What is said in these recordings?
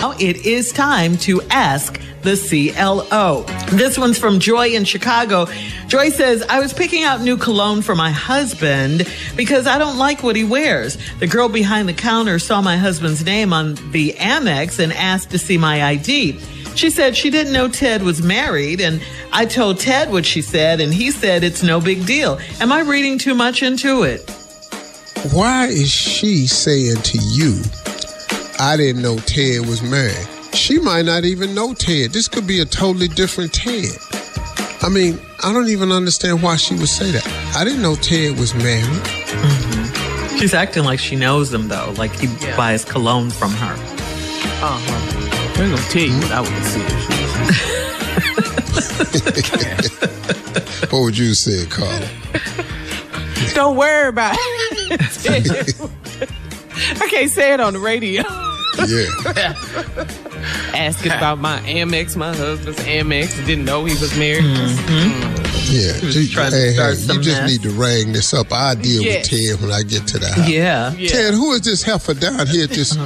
Now it is time to ask the CLO. This one's from Joy in Chicago. Joy says, I was picking out new cologne for my husband because I don't like what he wears. The girl behind the counter saw my husband's name on the Amex and asked to see my ID. She said she didn't know Ted was married, and I told Ted what she said, and he said it's no big deal. Am I reading too much into it? Why is she saying to you, I didn't know Ted was married? She might not even know Ted. This could be a totally different Ted. I mean, I don't even understand why she would say that. I didn't know Ted was married. Mm-hmm. She's acting like she knows him, though, like he buys cologne from her. Uh-huh. I ain't gonna tell you what I would have said. What would you say, Carla? Don't worry about it. I can't say it on the radio. Yeah. Asking about my Amex, my husband's Amex. Didn't know he was married. Mm-hmm. Yeah. He was need to rang this up. I'll deal with Ted when I get to the house. Yeah. Ted, who is this heifer down here at this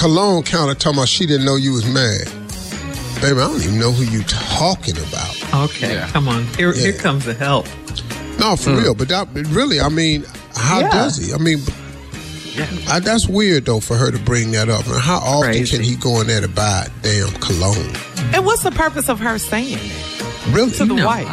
cologne counter talking about she didn't know you was married? Baby, I don't even know who you talking about. Okay, come on. Here comes the help. No, for real. But that, really, I mean, how does he? I mean... Yeah. That's weird, though, for her to bring that up. And how often can he go in there to buy a damn cologne? And what's the purpose of her saying that? Really? To the wife.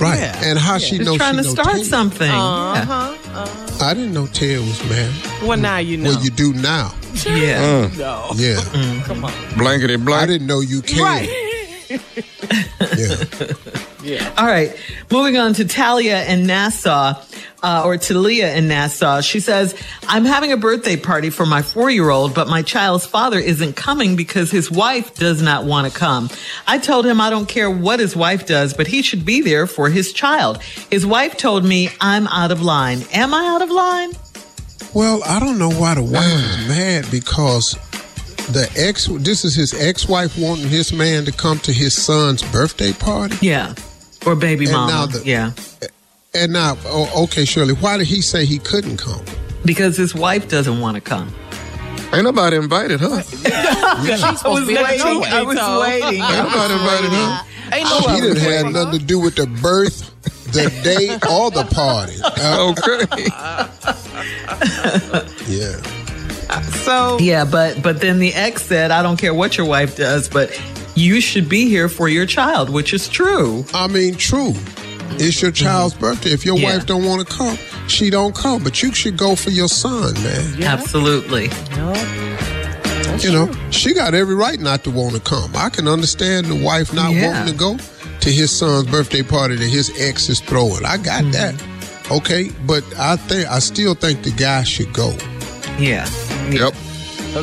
Right. Yeah. And how she knows she's trying to start Ted. Something. Uh-huh. Uh-huh. I didn't know Ted was married. Well, now you know. Well, you do now. Yeah. No. Yeah. Mm. Come on. Blankety blank. I didn't know you cared. Right. Yeah. All right. Moving on to Talia in Nassau, or Talia in Nassau. She says, I'm having a birthday party for my 4-year-old, but my child's father isn't coming because his wife does not want to come. I told him I don't care what his wife does, but he should be there for his child. His wife told me I'm out of line. Am I out of line? Well, I don't know why the wife is mad because... This is his ex-wife wanting his man to come to his son's birthday party? Yeah. Or baby mama. And now, okay, Shirley, why did he say he couldn't come? Because his wife doesn't want to come. Ain't nobody invited her. She's supposed to be like, no, I was waiting. Ain't nobody invited her. She didn't have nothing to do with the birth, the day, or the party. Okay. Yeah. So yeah, but then the ex said, I don't care what your wife does, but you should be here for your child, which is true. I mean, true. It's your child's birthday. If your wife don't want to come, she don't come. But you should go for your son, man. Yeah. Absolutely. Yeah. You know, she got every right not to want to come. I can understand the wife not wanting to go to his son's birthday party that his ex is throwing. I got that. Okay, but I still think the guy should go. Yeah. Yep.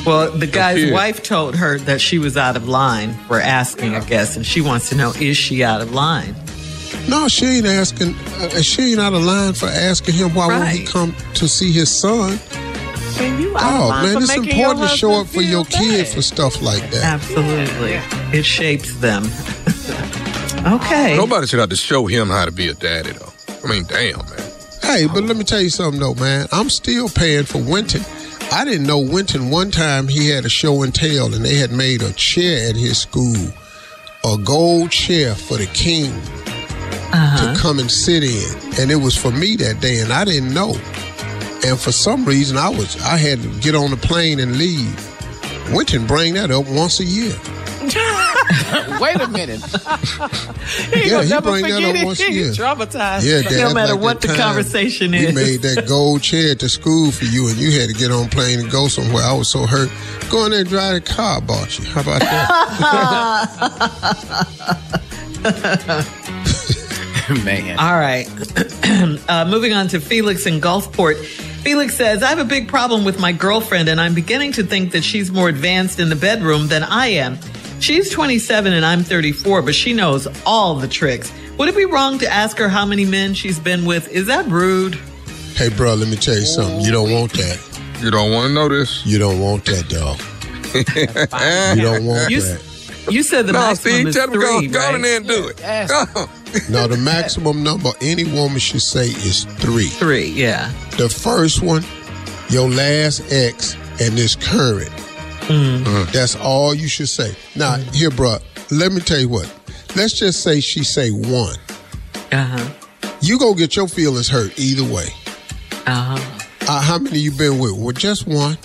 Well, the guy's wife told her that she was out of line for asking, I guess, and she wants to know, is she out of line? No, she ain't asking. She ain't out of line for asking him why won't he come to see his son. And you out of line man, for it's important to show up for your kid for stuff like that. Absolutely. Yeah. It shapes them. Okay. Nobody should have to show him how to be a daddy, though. I mean, damn, man. Hey, but let me tell you something, though, man. I'm still paying for Winton. I didn't know Winton one time he had a show and tell, and they had made a chair at his school, a gold chair for the king to come and sit in. And it was for me that day, and I didn't know. And for some reason, I had to get on the plane and leave. Winton bring that up once a year. Wait a minute. He bring that up once a year. Traumatized. No matter what the conversation is. We made that gold chair to school for you, and you had to get on plane and go somewhere. I was so hurt. Go in there and drive the car, bought you. How about that? Man. All right. Moving on to Felix in Gulfport. Felix says, I have a big problem with my girlfriend, and I'm beginning to think that she's more advanced in the bedroom than I am. She's 27 and I'm 34, but she knows all the tricks. Would it be wrong to ask her how many men she's been with? Is that rude? Hey, bro, let me tell you something. You don't want that. You don't want to know this. You don't want that, dog. You don't want that. You said the maximum is 3, right? Go in there and do it. No, the maximum number any woman should say is 3. 3, yeah. The first one, your last ex, and this current. Mm-hmm. That's all you should say. Now, here, bro, let me tell you what. Let's just say she say 1. Uh-huh. You gonna get your feelings hurt either way. Uh-huh. How many you been with? Well, just 1.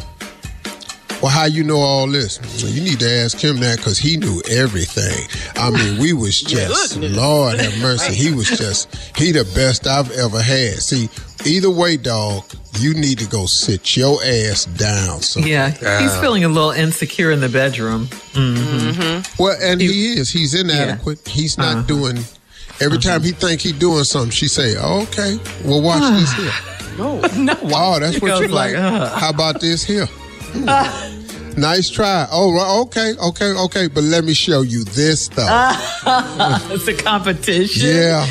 Well, how you know all this? So you need to ask him that because he knew everything. I mean, we was just, Lord have mercy, he the best I've ever had. See, either way, dog, you need to go sit your ass down. Yeah, he's feeling a little insecure in the bedroom. Mm-hmm. Mm-hmm. Well, and he is. He's inadequate. Yeah. He's not doing, every time he think he doing something, she say, okay, well, watch this here. No. Oh, that's what you like. How about this here? Nice try. Oh, okay. But let me show you this stuff. It's a competition. Yeah.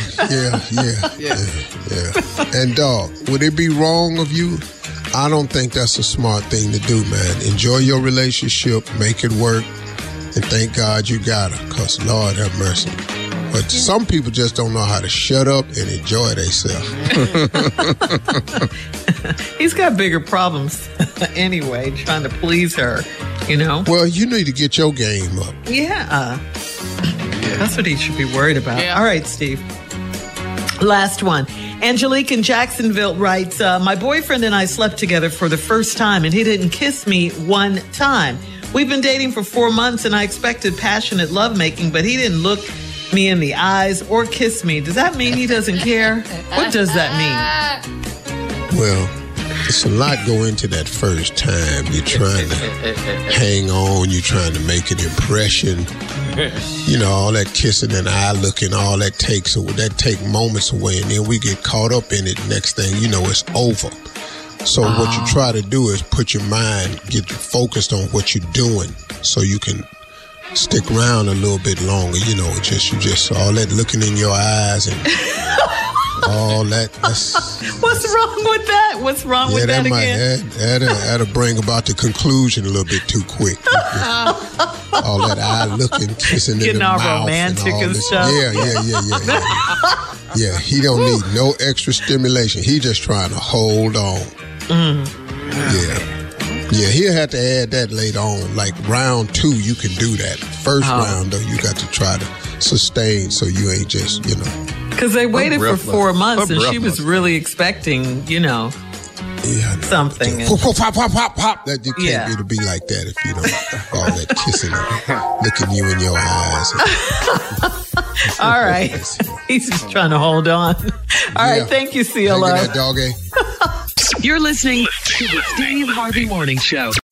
And dog, would it be wrong of you? I don't think that's a smart thing to do, man. Enjoy your relationship, make it work, and thank God you got her. Cause Lord have mercy. But some people just don't know how to shut up and enjoy themselves. He's got bigger problems anyway, trying to please her, you know? Well, you need to get your game up. Yeah. That's what he should be worried about. Yeah. All right, Steve. Last one. Angelique in Jacksonville writes, my boyfriend and I slept together for the first time, and he didn't kiss me one time. We've been dating for 4 months, and I expected passionate lovemaking, but he didn't look me in the eyes or kiss me. Does that mean he doesn't care? What does that mean? Well, it's a lot go into that first time. You're trying to hang on. You're trying to make an impression. You know, all that kissing and eye looking, all that takes moments away. And then we get caught up in it. Next thing you know, it's over. So what you try to do is put your mind, get focused on what you're doing so you can stick around a little bit longer, you know. Just all that looking in your eyes and all that. What's wrong with that? What's wrong with that again? That'll bring about the conclusion a little bit too quick. All that eye looking, kissing in the mouth, getting all romantic and stuff. Yeah. Yeah, he don't need no extra stimulation. He just trying to hold on. Yeah. Yeah, he'll have to add that later on. Like round 2, you can do that. First round, though, you got to try to sustain so you ain't just, you know. Because they waited for 4 months and she was really expecting, you know, something. Pop. That you can't be to be like that if you don't all that kissing and looking you in your eyes. All right. He's just trying to hold on. All right. Thank you, CLO. Thank you, doggy. You're listening to the Steve Harvey Morning Show.